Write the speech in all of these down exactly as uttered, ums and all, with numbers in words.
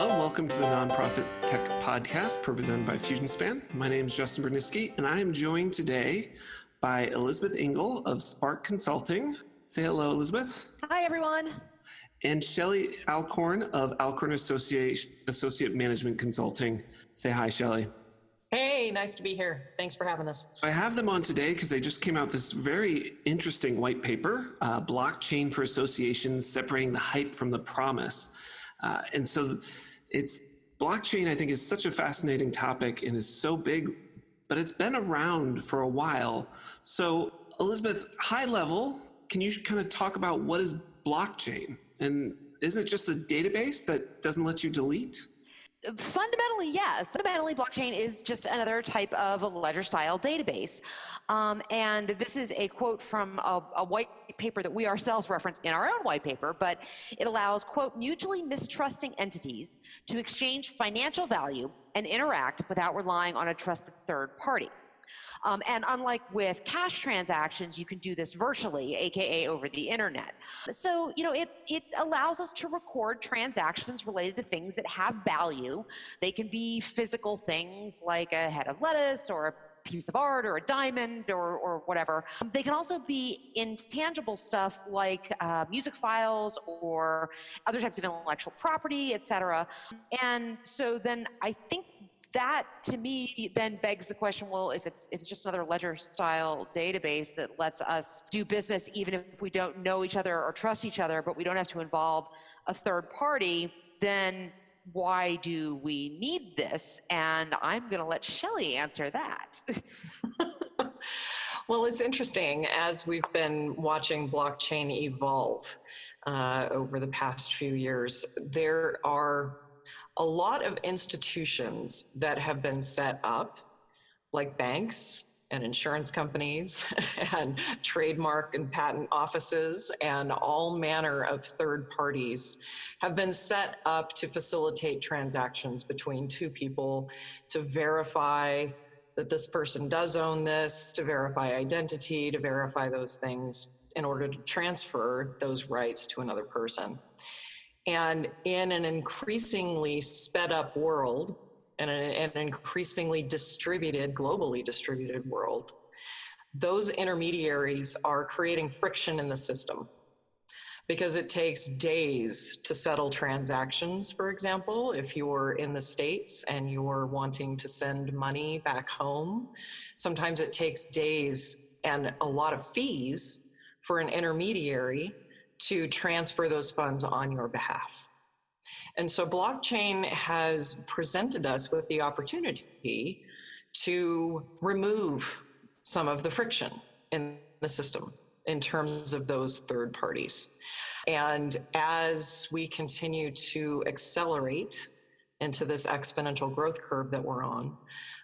Hello, welcome to the Nonprofit Tech Podcast presented by FusionSpan. My name is Justin Berniski, and I am joined today by Elizabeth Engel of Spark Consulting. Say hello, Elizabeth. Hi, everyone. And Shelly Alcorn of Alcorn Associate, Associate Management Consulting. Say hi, Shelly. Hey, nice to be here. Thanks for having us. I have them on today because they just came out this very interesting white paper, uh, Blockchain for Associations: Separating the Hype from the Promise. Uh, and so it's blockchain, I think, is such a fascinating topic and is so big, but it's been around for a while. So Elizabeth, high level, can you kind of talk about what is blockchain? And is it just a database that doesn't let you delete? Fundamentally, yes. Fundamentally, blockchain is just another type of a ledger-style database. Um, and this is a quote from a, a white paper that we ourselves reference in our own white paper, but it allows, quote, mutually mistrusting entities to exchange financial value and interact without relying on a trusted third party. Um, and unlike with cash transactions, you can do this virtually, aka over the internet. So, you know, it, it allows us to record transactions related to things that have value. They can be physical things like a head of lettuce or a piece of art or a diamond or, or whatever. They can also be intangible stuff like uh, music files or other types of intellectual property, et cetera. And so then I think that, to me, then begs the question, well, if it's if it's just another ledger-style database that lets us do business even if we don't know each other or trust each other, but we don't have to involve a third party, then why do we need this? And I'm going to let Shelly answer that. Well, it's interesting as we've been watching blockchain evolve uh, over the past few years. There are a lot of institutions that have been set up, like banks and insurance companies and trademark and patent offices and all manner of third parties, have been set up to facilitate transactions between two people, to verify that this person does own this, to verify identity, to verify those things in order to transfer those rights to another person. And in an increasingly sped up world and an increasingly distributed, globally distributed world, those intermediaries are creating friction in the system because it takes days to settle transactions. For example, if you're in the States and you're wanting to send money back home, sometimes it takes days and a lot of fees for an intermediary to transfer those funds on your behalf. And so blockchain has presented us with the opportunity to remove some of the friction in the system in terms of those third parties. And as we continue to accelerate into this exponential growth curve that we're on,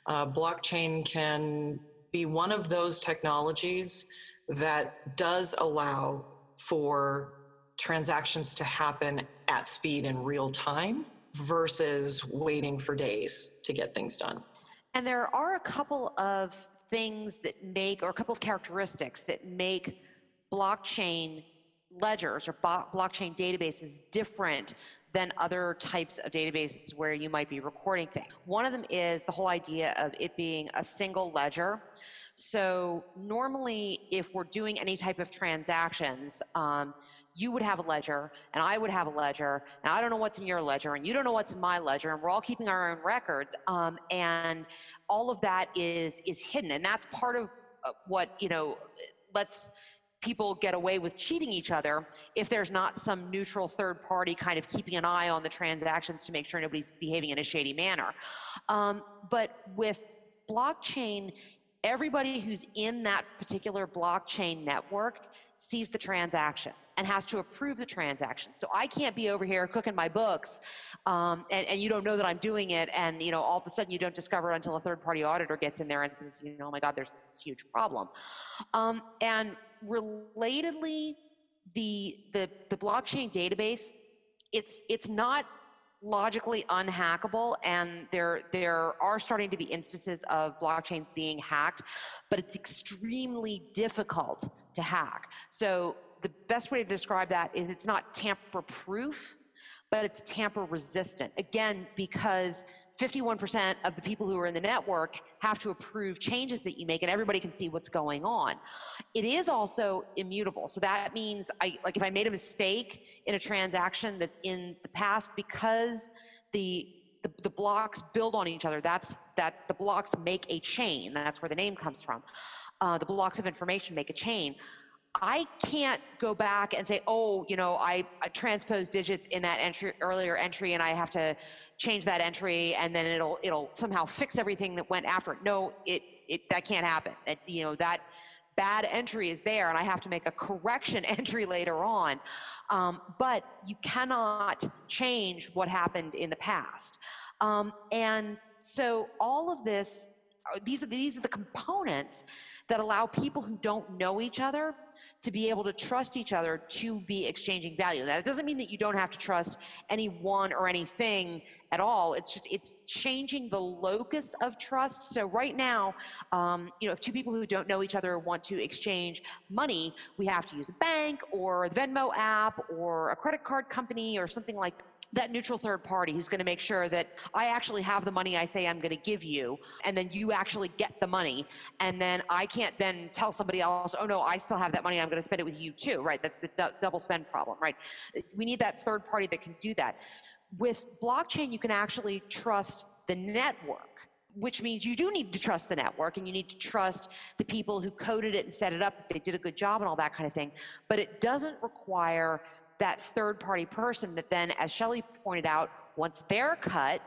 uh, blockchain can be one of those technologies that does allow for transactions to happen at speed in real time versus waiting for days to get things done. And there are a couple of things that make, or a couple of characteristics that make blockchain ledgers or bo- blockchain databases different than other types of databases where you might be recording things. One of them is the whole idea of it being a single ledger. So normally, if we're doing any type of transactions, um, you would have a ledger, and I would have a ledger, and I don't know what's in your ledger, and you don't know what's in my ledger, and we're all keeping our own records, um, and all of that is is hidden, and that's part of what, you know, lets people get away with cheating each other if there's not some neutral third party kind of keeping an eye on the transactions to make sure nobody's behaving in a shady manner. Um, but with blockchain, everybody who's in that particular blockchain network sees the transactions and has to approve the transactions. So I can't be over here cooking my books, um, and, and you don't know that I'm doing it, and you know all of a sudden you don't discover it until a third-party auditor gets in there and says, you know, oh my God, there's this huge problem. Um, and relatedly, the the the blockchain database, it's it's not logically unhackable, and there there are starting to be instances of blockchains being hacked, but it's extremely difficult to hack. So the best way to describe that is it's not tamper-proof, but it's tamper resistant. Again, because fifty-one percent of the people who are in the network have to approve changes that you make, and everybody can see what's going on. It is also immutable. So that means, I, like if I made a mistake in a transaction that's in the past, because the The, the blocks build on each other. That's, that's the blocks make a chain. That's where the name comes from. Uh, the blocks of information make a chain. I can't go back and say, oh, you know, I, I transposed digits in that entry, earlier entry, and I have to change that entry, and then it'll it'll somehow fix everything that went after it. No, it it that can't happen. It, you know, that bad entry is there, and I have to make a correction entry later on. Um, but you cannot change what happened in the past. Um, and so all of this, these are, these are the components that allow people who don't know each other to be able to trust each other to be exchanging value. Now, it doesn't mean that you don't have to trust anyone or anything at all. It's just, it's changing the locus of trust. So right now, um, you know, if two people who don't know each other want to exchange money, we have to use a bank or the Venmo app or a credit card company or something like that neutral third party who's going to make sure that I actually have the money I say I'm going to give you, and then you actually get the money, and then I can't then tell somebody else, oh no, I still have that money, I'm going to spend it with you too, right? That's the du- double spend problem, right? We need that third party that can do that. With blockchain, you can actually trust the network, which means you do need to trust the network, and you need to trust the people who coded it and set it up, that they did a good job and all that kind of thing, but it doesn't require that third-party person that then, as Shelly pointed out, wants their cut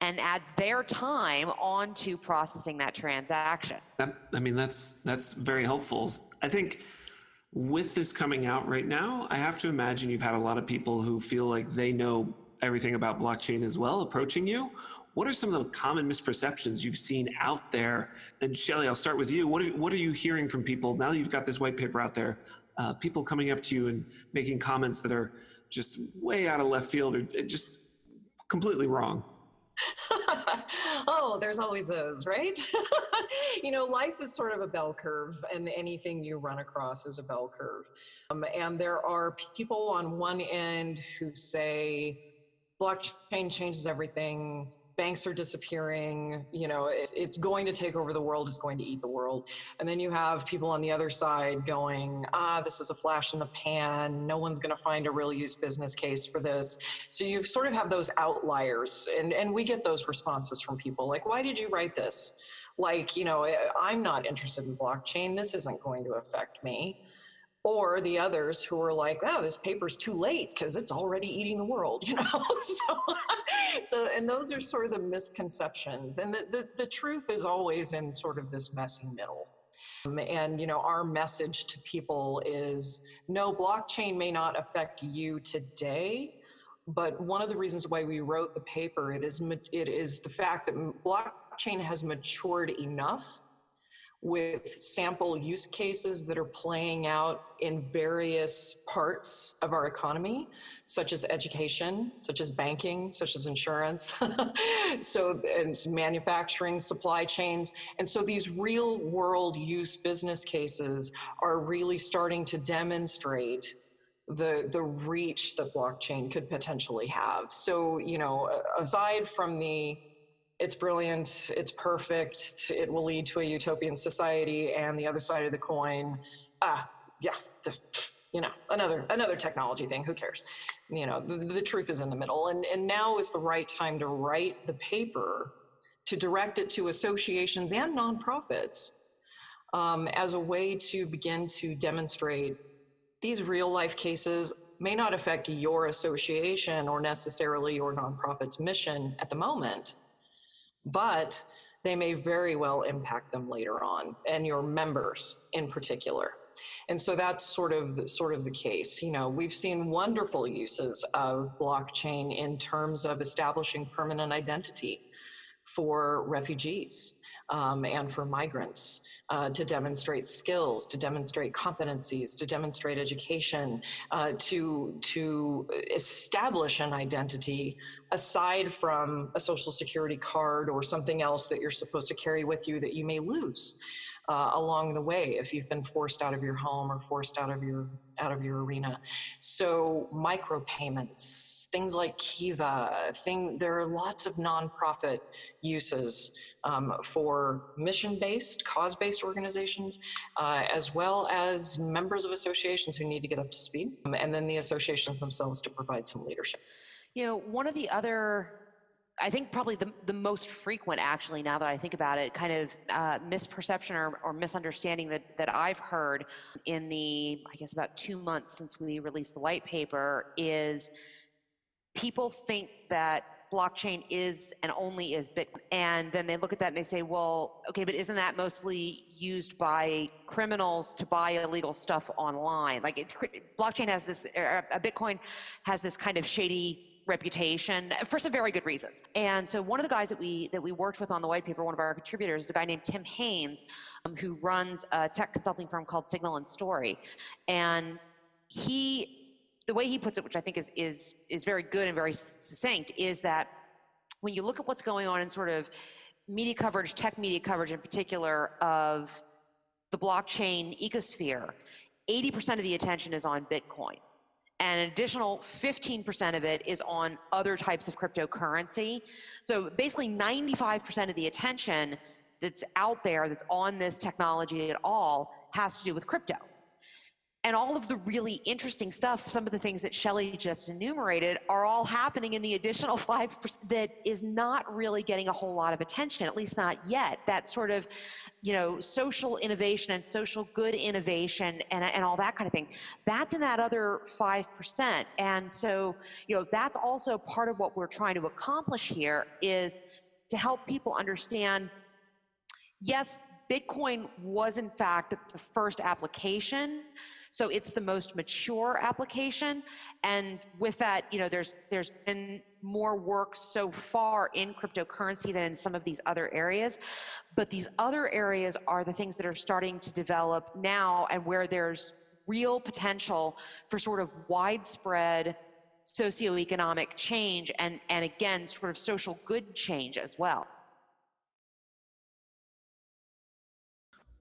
and adds their time onto processing that transaction. That, I mean, that's that's very helpful. I think with this coming out right now, I have to imagine you've had a lot of people who feel like they know everything about blockchain as well approaching you. What are some of the common misperceptions you've seen out there? And Shelly, I'll start with you. What are, what are you hearing from people now that you've got this white paper out there? Uh, people coming up to you and making comments that are just way out of left field or just completely wrong. Oh, there's always those, right? You know, life is sort of a bell curve, and anything you run across is a bell curve. Um, and there are people on one end who say, blockchain changes everything. Banks are disappearing, you know, it's, it's going to take over the world, it's going to eat the world. And then you have people on the other side going, ah, this is a flash in the pan, no one's going to find a real use business case for this. So you sort of have those outliers, and, and we get those responses from people like, why did you write this? Like, you know, I'm not interested in blockchain, this isn't going to affect me. Or the others who are like, oh, this paper's too late because it's already eating the world, you know? so, so, and those are sort of the misconceptions. And the, the, the truth is always in sort of this messy middle. Um, and, you know, our message to people is, no, blockchain may not affect you today, but one of the reasons why we wrote the paper, it is, it is the fact that blockchain has matured enough with sample use cases that are playing out in various parts of our economy, such as education, such as banking, such as insurance, so and manufacturing, supply chains. And so these real world use business cases are really starting to demonstrate the the reach that blockchain could potentially have. So, you know, aside from the it's brilliant, it's perfect, it will lead to a utopian society, and the other side of the coin, ah, yeah, this, you know, another another technology thing, who cares? You know, the, the truth is in the middle. And, and now is the right time to write the paper, to direct it to associations and nonprofits um, as a way to begin to demonstrate these real life cases may not affect your association or necessarily your nonprofit's mission at the moment, but they may very well impact them later on, and your members in particular. And so that's sort of the, sort of the case. You know, we've seen wonderful uses of blockchain in terms of establishing permanent identity for refugees um, and for migrants, uh, to demonstrate skills, to demonstrate competencies, to demonstrate education, uh, to, to establish an identity aside from a social security card or something else that you're supposed to carry with you that you may lose. uh, along the way if you've been forced out of your home or forced out of your out of your arena. So micropayments, things like Kiva, thing, there are lots of nonprofit uses um, for mission-based, cause-based organizations, uh, as well as members of associations who need to get up to speed, um, and then the associations themselves to provide some leadership. You know, one of the other, I think probably the, the most frequent, actually, now that I think about it, kind of uh, misperception or, or misunderstanding that, that I've heard in the, I guess, about two months since we released the white paper is people think that blockchain is and only is Bitcoin. And then they look at that and they say, well, okay, but isn't that mostly used by criminals to buy illegal stuff online? Like it's, blockchain has this, or a Bitcoin has this kind of shady reputation for some very good reasons. And so one of the guys that we that we worked with on the white paper, one of our contributors, is a guy named Tim Haynes, um, who runs a tech consulting firm called Signal and Story. And he, the way he puts it, which I think is is is very good and very succinct, is that when you look at what's going on in sort of media coverage, tech media coverage in particular, of the blockchain ecosphere, eighty percent of the attention is on Bitcoin. And an additional fifteen percent of it is on other types of cryptocurrency. So basically ninety-five percent of the attention that's out there, that's on this technology at all, has to do with crypto. And all of the really interesting stuff, some of the things that Shelly just enumerated, are all happening in the additional five percent that is not really getting a whole lot of attention, at least not yet. That sort of, you know, social innovation and social good innovation and, and all that kind of thing, that's in that other five percent. And so, you know, that's also part of what we're trying to accomplish here, is to help people understand, yes, Bitcoin was in fact the first application, so it's the most mature application, and with that, you know, there's there's been more work so far in cryptocurrency than in some of these other areas. But these other areas are the things that are starting to develop now, and where there's real potential for sort of widespread socioeconomic change and, and again, sort of social good change as well.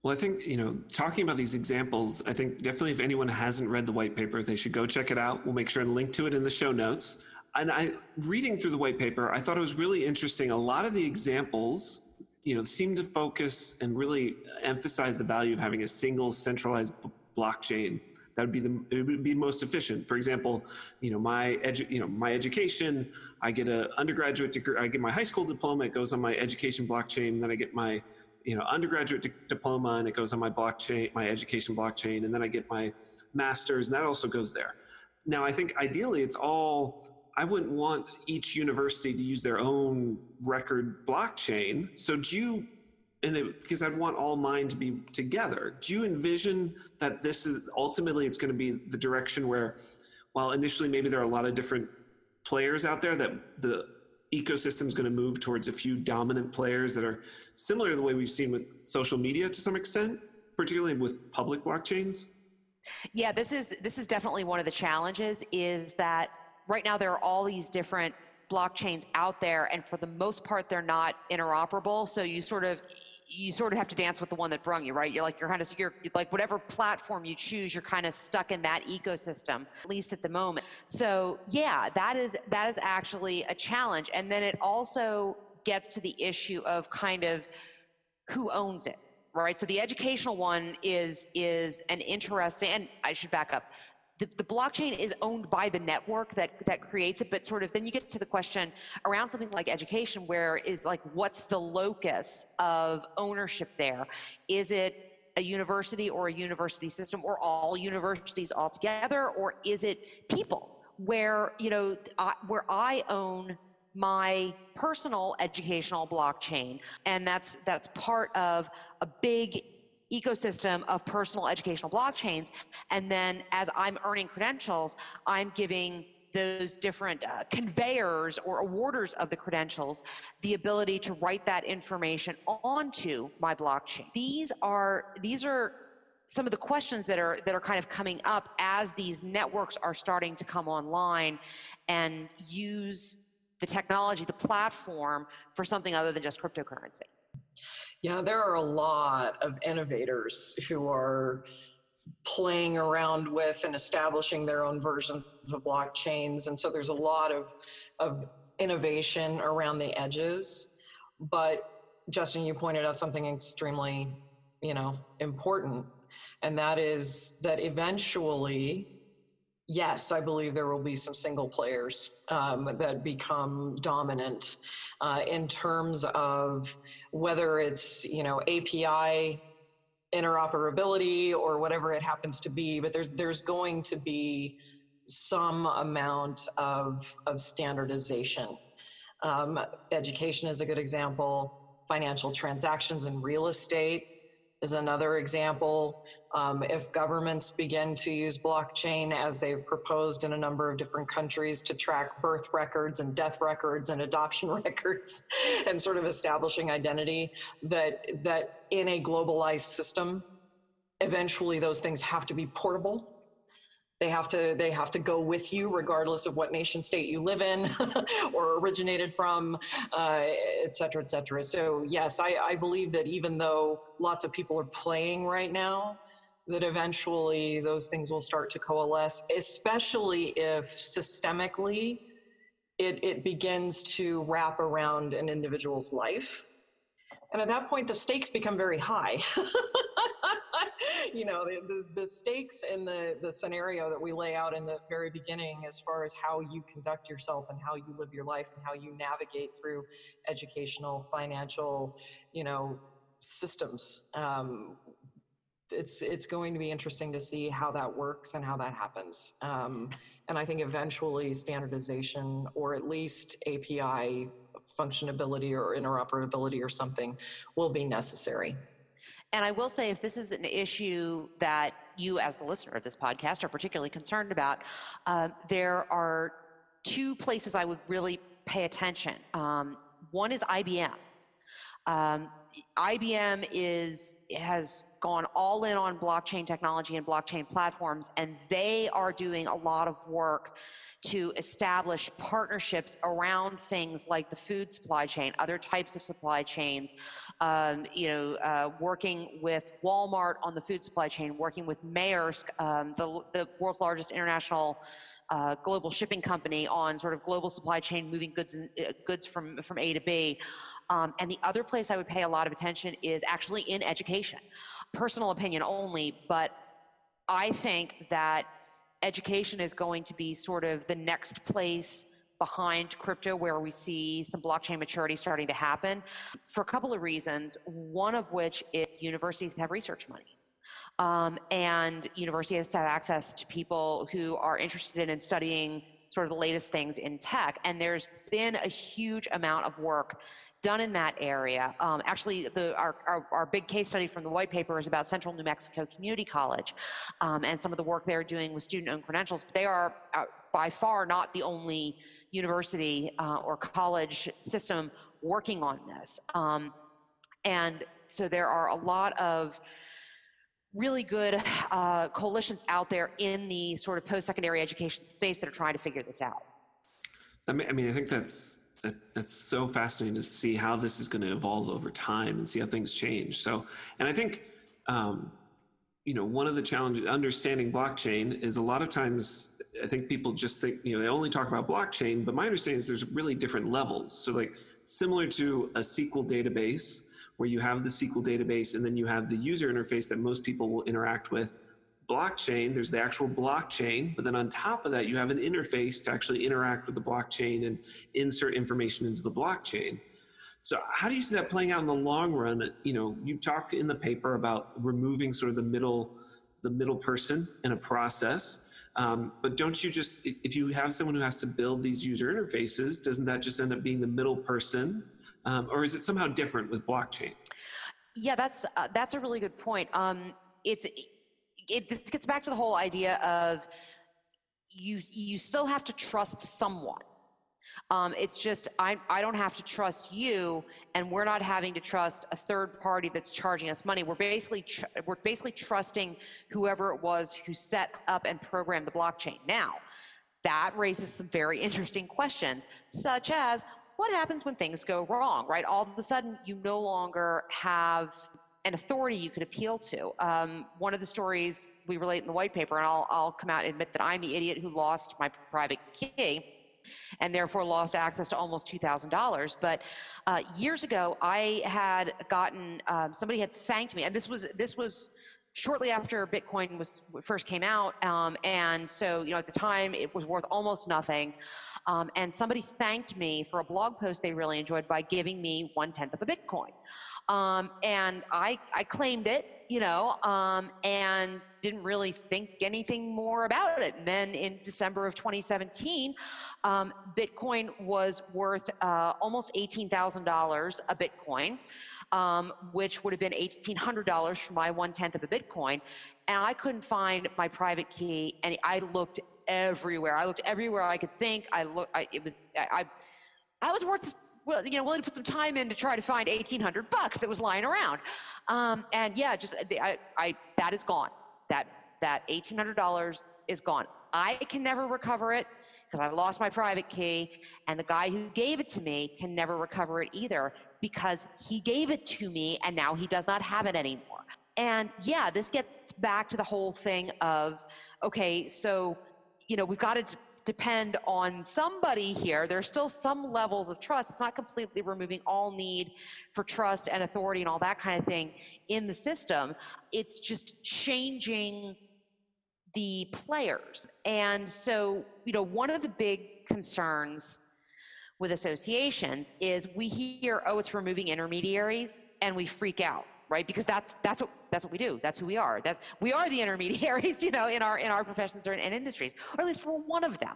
Well, I think, you know, talking about these examples, I think definitely if anyone hasn't read the white paper, they should go check it out. We'll make sure and link to it in the show notes. And I, reading through the white paper, I thought it was really interesting. A lot of the examples, you know, seem to focus and really emphasize the value of having a single centralized b- blockchain. That would be the, it would be most efficient. For example, you know, my edu, you know, my education, I get a undergraduate degree, I get my high school diploma, it goes on my education blockchain, then I get my you know, undergraduate di- diploma and it goes on my blockchain, my education blockchain, and then I get my master's and that also goes there. Now, I think ideally it's all, I wouldn't want each university to use their own record blockchain. So do you, and it, because I'd want all mine to be together, do you envision that this is ultimately, it's going to be the direction where, while initially maybe there are a lot of different players out there, that the ecosystem is going to move towards a few dominant players that are similar to the way we've seen with social media to some extent, particularly with public blockchains? Yeah, this is this is definitely one of the challenges, is that right now there are all these different blockchains out there, and for the most part they're not interoperable. So you sort of you sort of have to dance with the one that brung you, right? You're like, you're kind of, you're like, whatever platform you choose, you're kind of stuck in that ecosystem, at least at the moment. So yeah, that is, that is actually a challenge. And then it also gets to the issue of kind of who owns it, right? So the educational one is, is an interesting, and I should back up. The, the blockchain is owned by the network that, that creates it, but sort of then you get to the question around something like education, where is like, what's the locus of ownership there? Is it a university or a university system or all universities altogether? Or is it people where, you know, I, where I own my personal educational blockchain? And that's, that's part of a big ecosystem of personal educational blockchains. And then as I'm earning credentials, I'm giving those different uh, conveyors or awarders of the credentials the ability to write that information onto my blockchain. These are these are some of the questions that are that are kind of coming up as these networks are starting to come online and use the technology, the platform, for something other than just cryptocurrency. Yeah, there are a lot of innovators who are playing around with and establishing their own versions of blockchains. And so there's a lot of, of innovation around the edges. But Justin, you pointed out something extremely, you know, important. And that is that eventually, yes, I believe there will be some single players um, that become dominant uh, in terms of whether it's, you know, A P I interoperability or whatever it happens to be, but there's there's going to be some amount of, of standardization. Um, education is a good example. Financial transactions and real estate is another example. Um, if governments begin to use blockchain as they've proposed in a number of different countries to track birth records and death records and adoption records and sort of establishing identity, that, that in a globalized system, eventually those things have to be portable. They have to, they have to go with you regardless of what nation state you live in or originated from, uh, et cetera, et cetera. So yes, I, I believe that even though lots of people are playing right now, that eventually those things will start to coalesce, especially if systemically it, it begins to wrap around an individual's life. And at that point, the stakes become very high. You know, the, the, the stakes in the, the scenario that we lay out in the very beginning, as far as how you conduct yourself and how you live your life and how you navigate through educational, financial, you know, systems. Um, it's, it's going to be interesting to see how that works and how that happens. Um, and I think eventually standardization, or at least A P I functionability or interoperability or something, will be necessary. And I will say, if this is an issue that you as the listener of this podcast are particularly concerned about, uh, there are two places I would really pay attention. Um, one is I B M. Um, I B M is has gone all in on blockchain technology and blockchain platforms, and they are doing a lot of work to establish partnerships around things like the food supply chain, other types of supply chains, um, you know, uh, working with Walmart on the food supply chain, working with Maersk, um, the, the world's largest international uh, global shipping company, on sort of global supply chain, moving goods and, uh, goods from, from A to B. Um, and the other place I would pay a lot of attention is actually in education. Personal opinion only, but I think that education is going to be sort of the next place behind crypto where we see some blockchain maturity starting to happen, for a couple of reasons, one of which is universities have research money. Um, and universities have access to people who are interested in studying sort of the latest things in tech. And there's been a huge amount of work done in that area. Um, actually, the, our, our, our big case study from the white paper is about Central New Mexico Community College, um, and some of the work they're doing with student-owned credentials. But they are uh, by far not the only university uh, or college system working on this. Um, and so there are a lot of really good uh, coalitions out there in the sort of post-secondary education space that are trying to figure this out. I mean, I mean, I think that's That, that's so fascinating to see how this is going to evolve over time and see how things change. So, and I think, um, you know, one of the challenges understanding blockchain is a lot of times I think people just think, you know, they only talk about blockchain, but my understanding is there's really different levels. So like similar to a S Q L database where you have the S Q L database and then you have the user interface that most people will interact with, blockchain, there's the actual blockchain, but then on top of that, you have an interface to actually interact with the blockchain and insert information into the blockchain. So how do you see that playing out in the long run? You know, you talk in the paper about removing sort of the middle, the middle person in a process. Um, but don't you just, if you have someone who has to build these user interfaces, doesn't that just end up being the middle person? Um, or is it somehow different with blockchain? Yeah, that's, uh, that's a really good point. Um, it's, It, this gets back to the whole idea of you you still have to trust someone. Um, it's just, I, I don't have to trust you, and we're not having to trust a third party that's charging us money. We're basically tr- we're basically trusting whoever it was who set up and programmed the blockchain. Now, that raises some very interesting questions, such as, what happens when things go wrong, right? All of a sudden, you no longer have an authority you could appeal to. Um, one of the stories we relate in the white paper, and I'll, I'll come out and admit that I'm the idiot who lost my private key and therefore lost access to almost two thousand dollars. But uh, years ago, I had gotten, um, somebody had thanked me, and this was, this was shortly after Bitcoin was first came out, um, and so, you know, at the time it was worth almost nothing, um, and somebody thanked me for a blog post they really enjoyed by giving me one tenth of a Bitcoin, um, and I, I claimed it, you know, um, and didn't really think anything more about it. And then in December of twenty seventeen, um, Bitcoin was worth uh, almost eighteen thousand dollars a Bitcoin. Um, which would have been eighteen hundred dollars for my one-tenth of a Bitcoin. And I couldn't find my private key, and I looked everywhere. I looked everywhere I could think. I look. I, it was. I. I was worth. Well, you know, willing to put some time in to try to find eighteen hundred bucks that was lying around. Um, and yeah, just I. I. That is gone. That that eighteen hundred dollars is gone. I can never recover it because I lost my private key, and the guy who gave it to me can never recover it either, because he gave it to me and now he does not have it anymore. And yeah, this gets back to the whole thing of, okay, so, you know, we've got to d- depend on somebody here. There's still some levels of trust. It's not completely removing all need for trust and authority and all that kind of thing in the system. It's just changing the players. And so, you know, one of the big concerns with associations is we hear, oh, it's removing intermediaries, and we freak out, right? Because that's that's what that's what we do. That's who we are. That's we are the intermediaries, you know, in our in our professions or in, in industries, or at least we're one of them,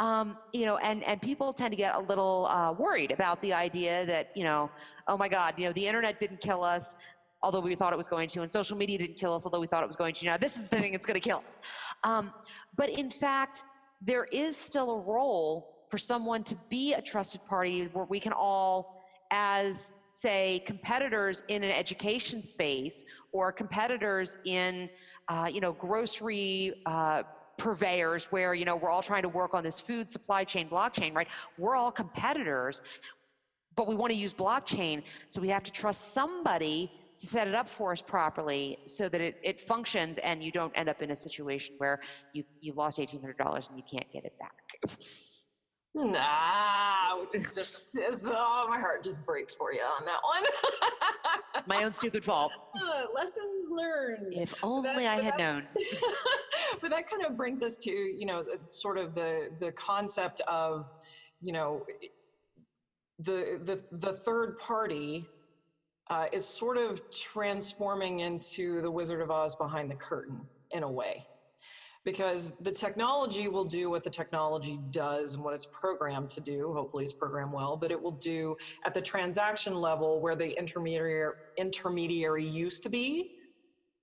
um, you know. And and people tend to get a little uh, worried about the idea that, you know, oh my God, you know, the internet didn't kill us, although we thought it was going to, and social media didn't kill us, although we thought it was going to. Now this is the thing that's going to kill us. Um, but in fact, there is still a role for someone to be a trusted party where we can all, as, say, competitors in an education space or competitors in, uh, you know, grocery uh, purveyors where, you know, we're all trying to work on this food supply chain blockchain, right? We're all competitors, but we want to use blockchain, so we have to trust somebody to set it up for us properly so that it, it functions and you don't end up in a situation where you've, you've lost eighteen hundred dollars and you can't get it back. Nah, it's just, it's, oh, my heart just breaks for you on that one. My own stupid fault. Uh, lessons learned. If only that, I had that, known. But that kind of brings us to, you know, sort of the the concept of, you know, the the the third party uh, is sort of transforming into the Wizard of Oz behind the curtain in a way. Because the technology will do what the technology does and what it's programmed to do. Hopefully it's programmed well, but it will do at the transaction level where the intermediary intermediary used to be.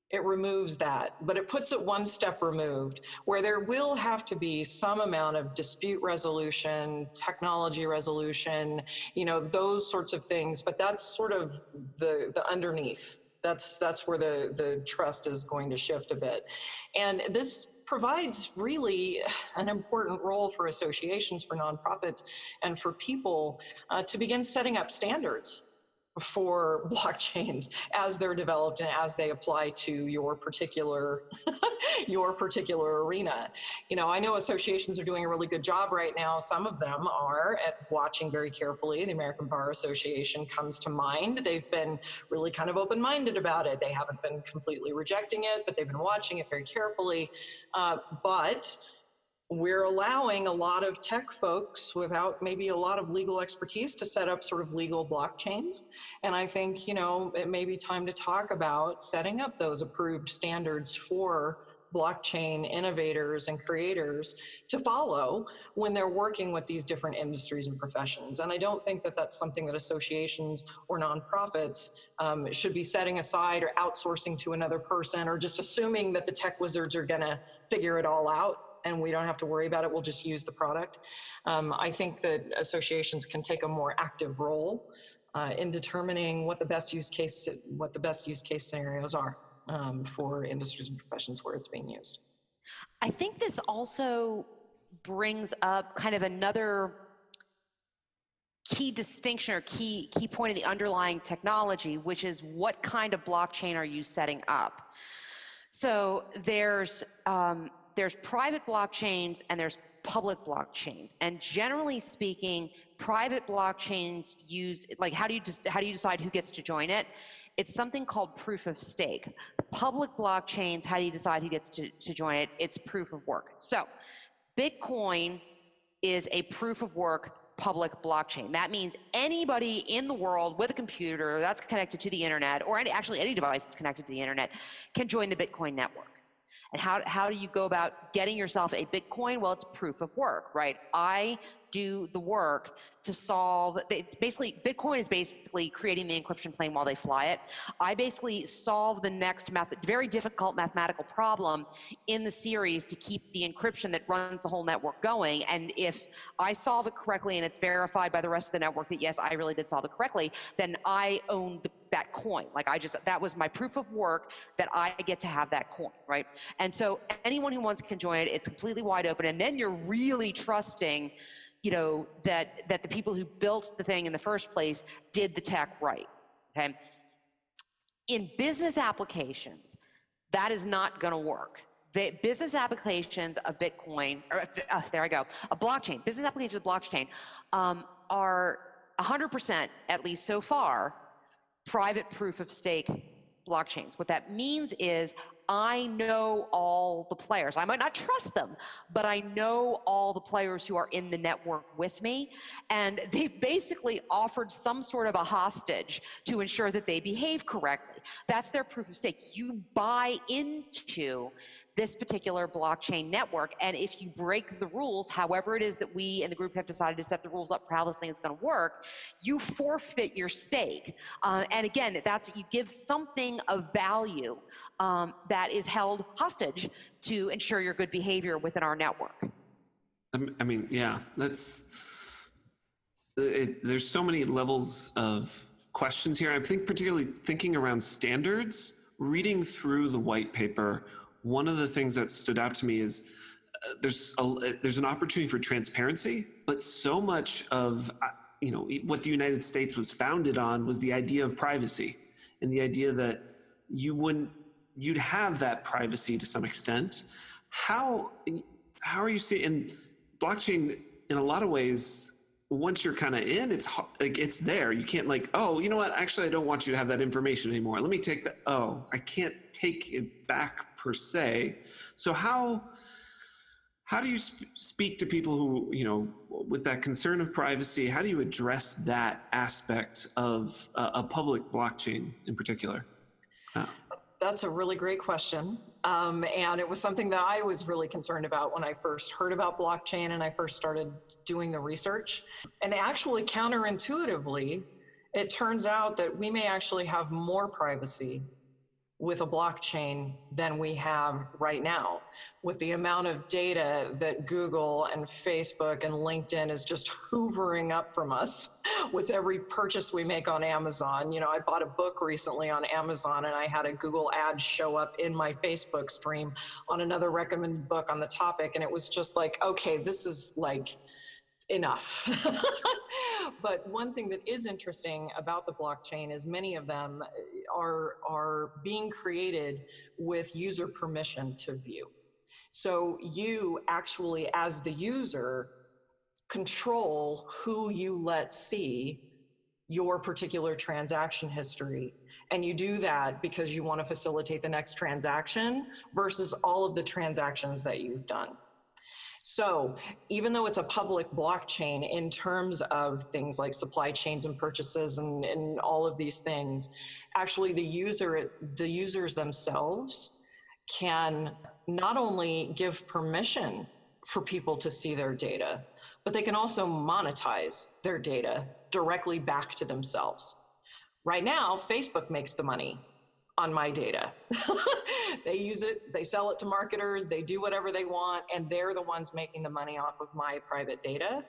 It removes that, but it puts it one step removed, where there will have to be some amount of dispute resolution, technology resolution, you know, those sorts of things. But that's sort of the, the underneath. That's that's where the, the trust is going to shift a bit. And this provides really an important role for associations, for nonprofits, and for people uh, to begin setting up standards for blockchains as they're developed and as they apply to your particular your particular arena. You know, I know associations are doing a really good job right now. Some of them are at watching very carefully. The American Bar Association comes to mind. They've been really kind of open-minded about it. They haven't been completely rejecting it, but they've been watching it very carefully. Uh, but we're allowing a lot of tech folks without maybe a lot of legal expertise to set up sort of legal blockchains. And I think, you know, it may be time to talk about setting up those approved standards for blockchain innovators and creators to follow when they're working with these different industries and professions. And I don't think that that's something that associations or nonprofits um, should be setting aside or outsourcing to another person, or just assuming that the tech wizards are going to figure it all out and we don't have to worry about it, we'll just use the product. Um, I think that associations can take a more active role uh, in determining what the best use case, what the best use case scenarios are um, for industries and professions where it's being used. I think this also brings up kind of another key distinction or key, key point of the underlying technology, which is what kind of blockchain are you setting up? So there's, um, there's private blockchains and there's public blockchains. And generally speaking, private blockchains use, like how do you just, how do you decide who gets to join it? It's something called proof of stake. Public blockchains, how do you decide who gets to, to join it? It's proof of work. So Bitcoin is a proof of work public blockchain. That means anybody in the world with a computer that's connected to the internet, or any, actually any device that's connected to the internet, can join the Bitcoin network. And how, how do you go about getting yourself a Bitcoin? Well, it's proof of work, right? I do the work to solve, it's basically, Bitcoin is basically creating the encryption plane while they fly it. I basically solve the next method, very difficult mathematical problem in the series to keep the encryption that runs the whole network going. And if I solve it correctly and it's verified by the rest of the network that yes, I really did solve it correctly, then I own the that coin. Like I just, that was my proof of work that I get to have that coin, right? And so anyone who wants can join it. It's completely wide open. And then you're really trusting, you know, that, that the people who built the thing in the first place did the tech right, okay? In business applications, that is not going to work. The business applications of Bitcoin, or uh, there I go, a blockchain, business applications of blockchain um, are one hundred percent, at least so far, private proof of stake blockchains. What that means is I know all the players. I might not trust them, but I know all the players who are in the network with me. And they've basically offered some sort of a hostage to ensure that they behave correctly. That's their proof of stake. You buy into this particular blockchain network. And if you break the rules, however it is that we in the group have decided to set the rules up for how this thing is going to work, you forfeit your stake. Uh, and again, that's, you give something of value um, that is held hostage to ensure your good behavior within our network. I mean, yeah, that's, it, there's so many levels of questions here. I think particularly thinking around standards, reading through the white paper, one of the things that stood out to me is uh, there's a, there's an opportunity for transparency, but so much of uh, you know what the United States was founded on was the idea of privacy and the idea that you wouldn't you'd have that privacy to some extent. How how are you seeing and blockchain in a lot of ways? Once you're kind of in, it's like it's there. You can't like, oh, you know what? Actually, I don't want you to have that information anymore. Let me take that. Oh, I can't take it back per se. So how how do you sp speak to people who, you know, with that concern of privacy? How do you address that aspect of uh, a public blockchain in particular? Uh, That's a really great question. Um, and it was something that I was really concerned about when I first heard about blockchain and I first started doing the research. And actually, counterintuitively, it turns out that we may actually have more privacy with a blockchain than we have right now, with the amount of data that Google and Facebook and LinkedIn is just hoovering up from us with every purchase we make on Amazon. You know, I bought a book recently on Amazon and I had a Google ad show up in my Facebook stream on another recommended book on the topic. And it was just like, okay, this is like enough. But one thing that is interesting about the blockchain is many of them are, are being created with user permission to view. So you actually, as the user, control who you let see your particular transaction history. And you do that because you want to facilitate the next transaction versus all of the transactions that you've done. So even though it's a public blockchain in terms of things like supply chains and purchases and, and all of these things, actually the user, the users themselves can not only give permission for people to see their data, but they can also monetize their data directly back to themselves. Right now, Facebook makes the money on my data. They use it, they sell it to marketers, they do whatever they want, and they're the ones making the money off of my private data.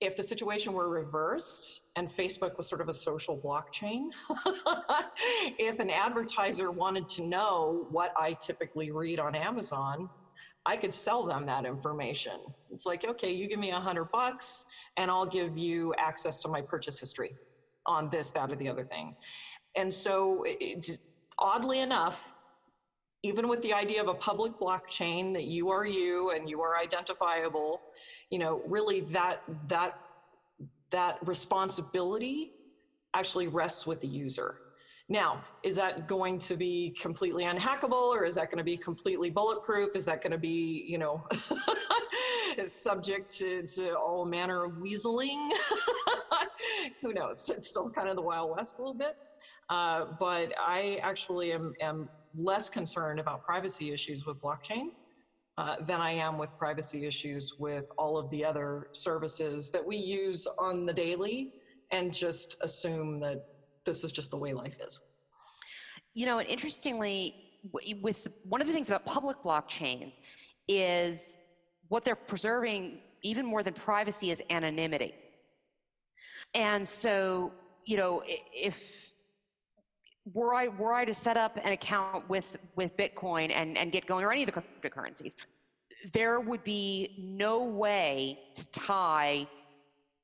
If the situation were reversed and Facebook was sort of a social blockchain, if an advertiser wanted to know what I typically read on Amazon, I could sell them that information. It's like, okay, you give me a hundred bucks and I'll give you access to my purchase history on this, that, or the other thing. And so it, oddly enough, even with the idea of a public blockchain that you are you and you are identifiable, you know, really that, that, that responsibility actually rests with the user. Now, is that going to be completely unhackable, or is that going to be completely bulletproof? Is that going to be, you know, subject to, to all manner of weaseling? Who knows? It's still kind of the Wild West a little bit. Uh, but I actually am, am less concerned about privacy issues with blockchain uh, than I am with privacy issues with all of the other services that we use on the daily and just assume that this is just the way life is. You know, and interestingly, with one of the things about public blockchains is what they're preserving even more than privacy is anonymity. And so, you know, if were I were I to set up an account with with Bitcoin and and get going, or any of the cryptocurrencies, there would be no way to tie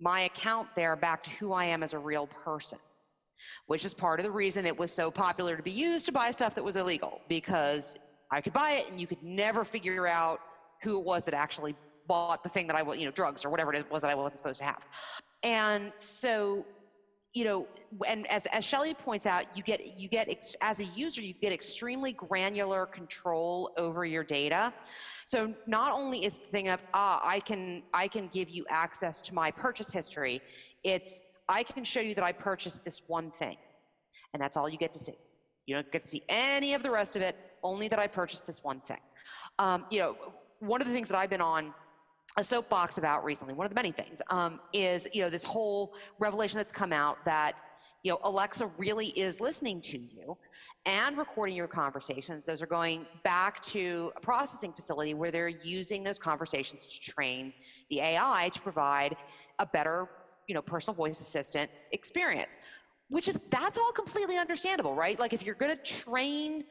my account there back to who I am as a real person, which is part of the reason it was so popular to be used to buy stuff that was illegal, because I could buy it and you could never figure out who it was that actually bought the thing that I was, you know, drugs or whatever it was that I wasn't supposed to have. And so, you know, and as, as Shelly points out, you get, you get, ex, as a user, you get extremely granular control over your data. So not only is the thing of, ah, I can, I can give you access to my purchase history, it's, I can show you that I purchased this one thing, and that's all you get to see. You don't get to see any of the rest of it, only that I purchased this one thing. Um, you know, one of the things that I've been on a soapbox about recently, one of the many things, um, is, you know, this whole revelation that's come out that, you know, Alexa really is listening to you and recording your conversations. Those are going back to a processing facility where they're using those conversations to train the A I to provide a better, you know, personal voice assistant experience, which is, that's all completely understandable, right? Like if you're going to train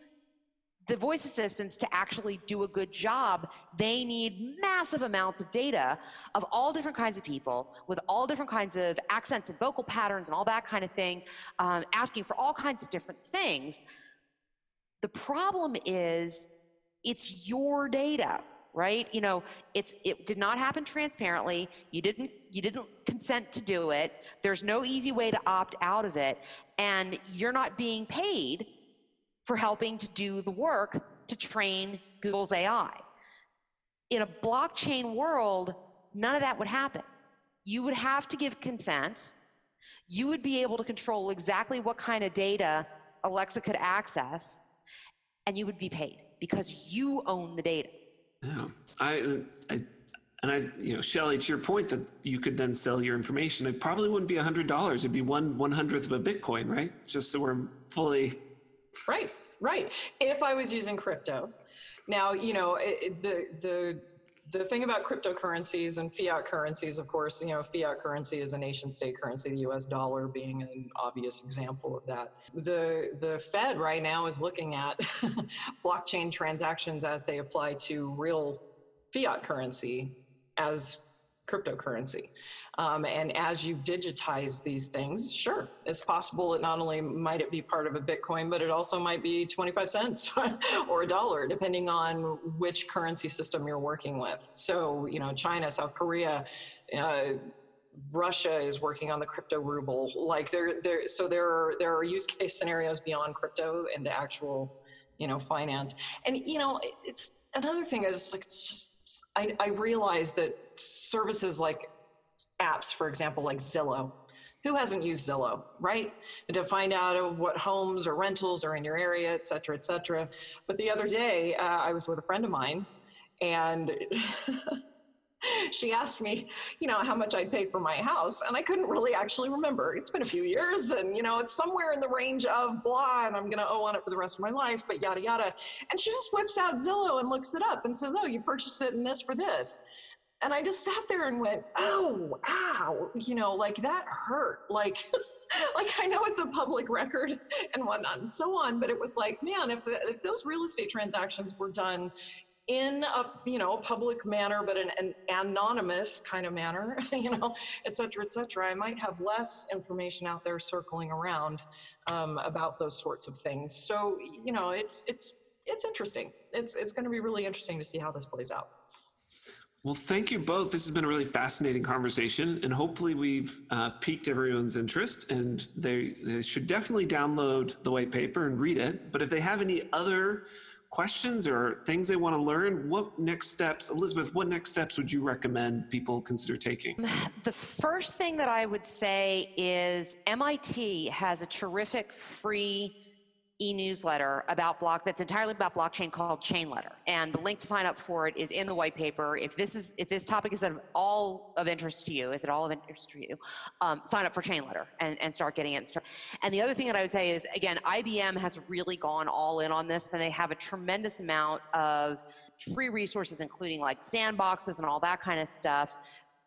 the voice assistants to actually do a good job, they need massive amounts of data of all different kinds of people with all different kinds of accents and vocal patterns and all that kind of thing, um, asking for all kinds of different things. The problem is it's your data, right? You know, it's, it did not happen transparently. You didn't, you didn't consent to do it. There's no easy way to opt out of it. And you're not being paid for helping to do the work to train Google's A I. In a blockchain world, none of that would happen. You would have to give consent. You would be able to control exactly what kind of data Alexa could access, and you would be paid because you own the data. Yeah, I, I, and I, you know, Shelly, to your point that you could then sell your information, it probably wouldn't be a hundred dollars. It'd be one one hundredth of a Bitcoin, right? Just so we're fully. Right, right. If I was using crypto, now you know it, the the the thing about cryptocurrencies and fiat currencies, of course, you know, fiat currency is a nation state currency. The U S dollar being an obvious example of that. The the Fed right now is looking at blockchain transactions as they apply to real fiat currency as cryptocurrency. Um, and as you digitize these things, sure, it's possible that not only might it be part of a Bitcoin, but it also might be twenty-five cents or a dollar, depending on which currency system you're working with. So, you know, China, South Korea, uh, Russia is working on the crypto ruble. Like there, there, so there are, there are use case scenarios beyond crypto into actual, you know, finance. And, you know, it's another thing is like, it's just, I, I realize that services like apps, for example, like Zillow. Who hasn't used Zillow, right? And to find out what homes or rentals are in your area, et cetera, et cetera. But the other day, uh, I was with a friend of mine, and she asked me, you know, how much I'd paid for my house, and I couldn't really actually remember. It's been a few years, and, you know, it's somewhere in the range of blah, and I'm going to owe on it for the rest of my life, but yada, yada. And she just whips out Zillow and looks it up and says, oh, you purchased it in this for this. And I just sat there and went, oh, ow, you know, like that hurt. Like, like I know it's a public record and whatnot and so on, but it was like, man, if, if those real estate transactions were done in a, you know, public manner, but an, an anonymous kind of manner, you know, et cetera, et cetera. I might have less information out there circling around um, about those sorts of things. So, you know, it's, it's, it's interesting. It's, it's going to be really interesting to see how this plays out. Well, thank you both. This has been a really fascinating conversation, and hopefully we've uh, piqued everyone's interest, and they, they should definitely download the white paper and read it. But if they have any other questions or things they want to learn, what next steps, Elizabeth, what next steps would you recommend people consider taking? The first thing that I would say is M I T has a terrific free e-newsletter about block that's entirely about blockchain called Chainletter, and the link to sign up for it is in the white paper. If this is if this topic is of all of interest to you, is it all of interest to you? Um, sign up for Chainletter and and start getting it. And the other thing that I would say is, again, I B M has really gone all in on this, and they have a tremendous amount of free resources, including like sandboxes and all that kind of stuff.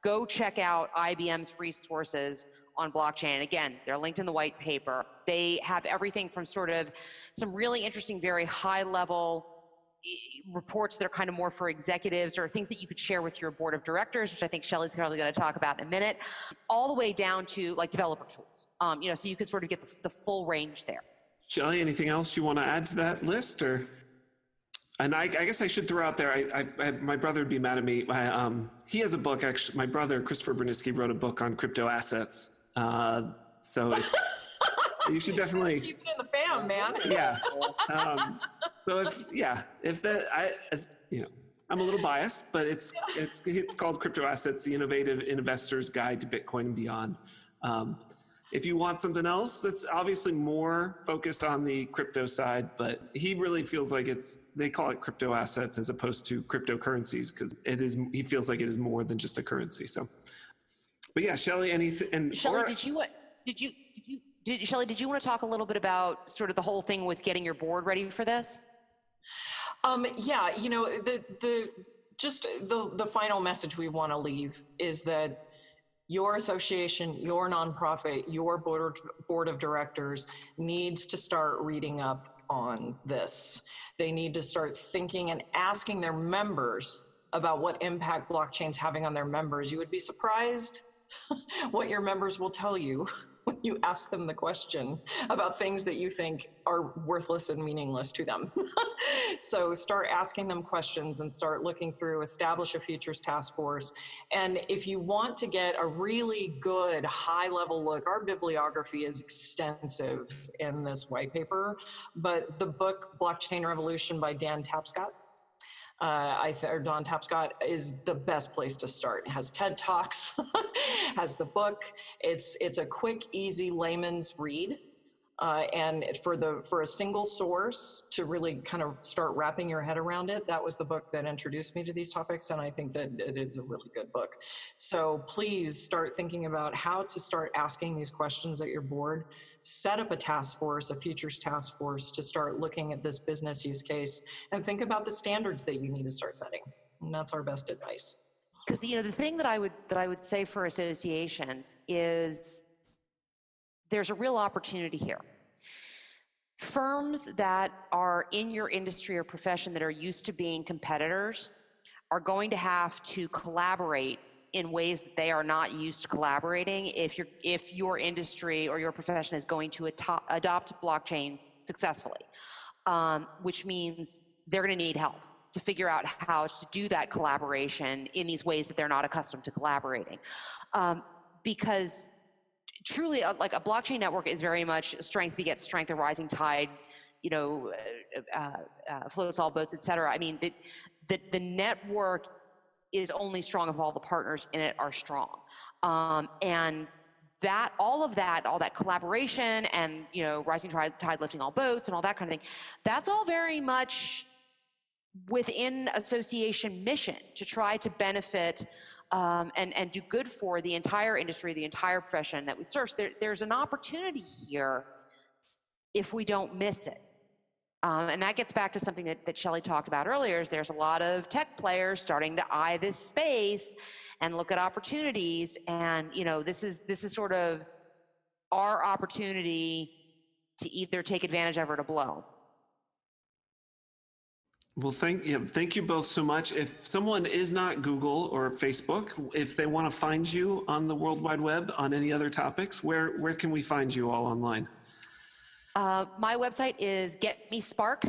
Go check out I B M's resources on blockchain. Again, they're linked in the white paper. They have everything from sort of some really interesting, very high level reports that are kind of more for executives or things that you could share with your board of directors, which I think Shelly's probably going to talk about in a minute, all the way down to like developer tools. Um, you know, so you could sort of get the, the full range there. Shelly, anything else you want to add to that list? Or, and I, I guess I should throw out there, I, I, I, my brother would be mad at me. I, um, he has a book, actually. My brother, Christopher Berniski, wrote a book on crypto assets. Uh, so if, you should definitely keep it in the fam, man. Yeah. Um, so if, yeah, if that, I, if, you know, I'm a little biased, but it's, yeah. it's, it's called Crypto Assets: The Innovative Investor's Guide to Bitcoin and Beyond. Um, if you want something else that's obviously more focused on the crypto side, but he really feels like it's, they call it crypto assets as opposed to cryptocurrencies, because it is, he feels like it is more than just a currency. So. But yeah, Shelly, anything? And Shelly, did you what? Did you? Did you? Did Shelly? Did you want to talk a little bit about sort of the whole thing with getting your board ready for this? Um, yeah, you know, the the just the the final message we want to leave is that your association, your nonprofit, your board board of directors needs to start reading up on this. They need to start thinking and asking their members about what impact blockchain's having on their members. You would be surprised what your members will tell you when you ask them the question about things that you think are worthless and meaningless to them. So start asking them questions and start looking through, establish a futures task force. And if you want to get a really good high level look, our bibliography is extensive in this white paper, but the book Blockchain Revolution by Don Tapscott, Uh, I th- or Don Tapscott is the best place to start. It has TED Talks, has the book. It's it's a quick, easy layman's read, uh, and it, for the for a single source to really kind of start wrapping your head around it. That was the book that introduced me to these topics, and I think that it is a really good book. So please start thinking about how to start asking these questions at your board. Set up a task force, a futures task force, to start looking at this business use case and think about the standards that you need to start setting. And that's our best advice. Because, you know, the thing that I would that I would say for associations is there's a real opportunity here. Firms that are in your industry or profession that are used to being competitors are going to have to collaborate in ways that they are not used to collaborating if your if your industry or your profession is going to ato- adopt blockchain successfully, um, which means they're going to need help to figure out how to do that collaboration in these ways that they're not accustomed to collaborating, um, because truly, a, like a blockchain network is very much strength begets strength, a rising tide, you know, uh, uh, floats all boats, et cetera. I mean, the the, the network is only strong if all the partners in it are strong. Um, and that, all of that, all that collaboration and, you know, rising tide, tide lifting all boats and all that kind of thing, that's all very much within association mission to try to benefit um, and, and do good for the entire industry, the entire profession that we serve. There, there's an opportunity here if we don't miss it. Um, and that gets back to something that, that Shelly talked about earlier, is there's a lot of tech players starting to eye this space and look at opportunities. And, you know, this is this is sort of our opportunity to either take advantage of or to blow. Well, thank you. Thank you both so much. If someone is not Google or Facebook, if they want to find you on the World Wide Web on any other topics, where, where can we find you all online? Uh, my website is Get Me Spark,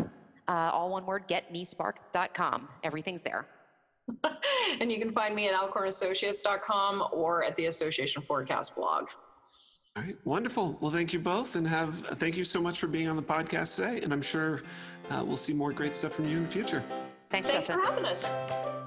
uh, all one word, get me spark dot com. Everything's there. And you can find me at alcorn associates dot com or at the Association Forecast blog. All right. Wonderful. Well, thank you both, and have thank you so much for being on the podcast today. And I'm sure uh, we'll see more great stuff from you in the future. Thanks, Thanks for having us.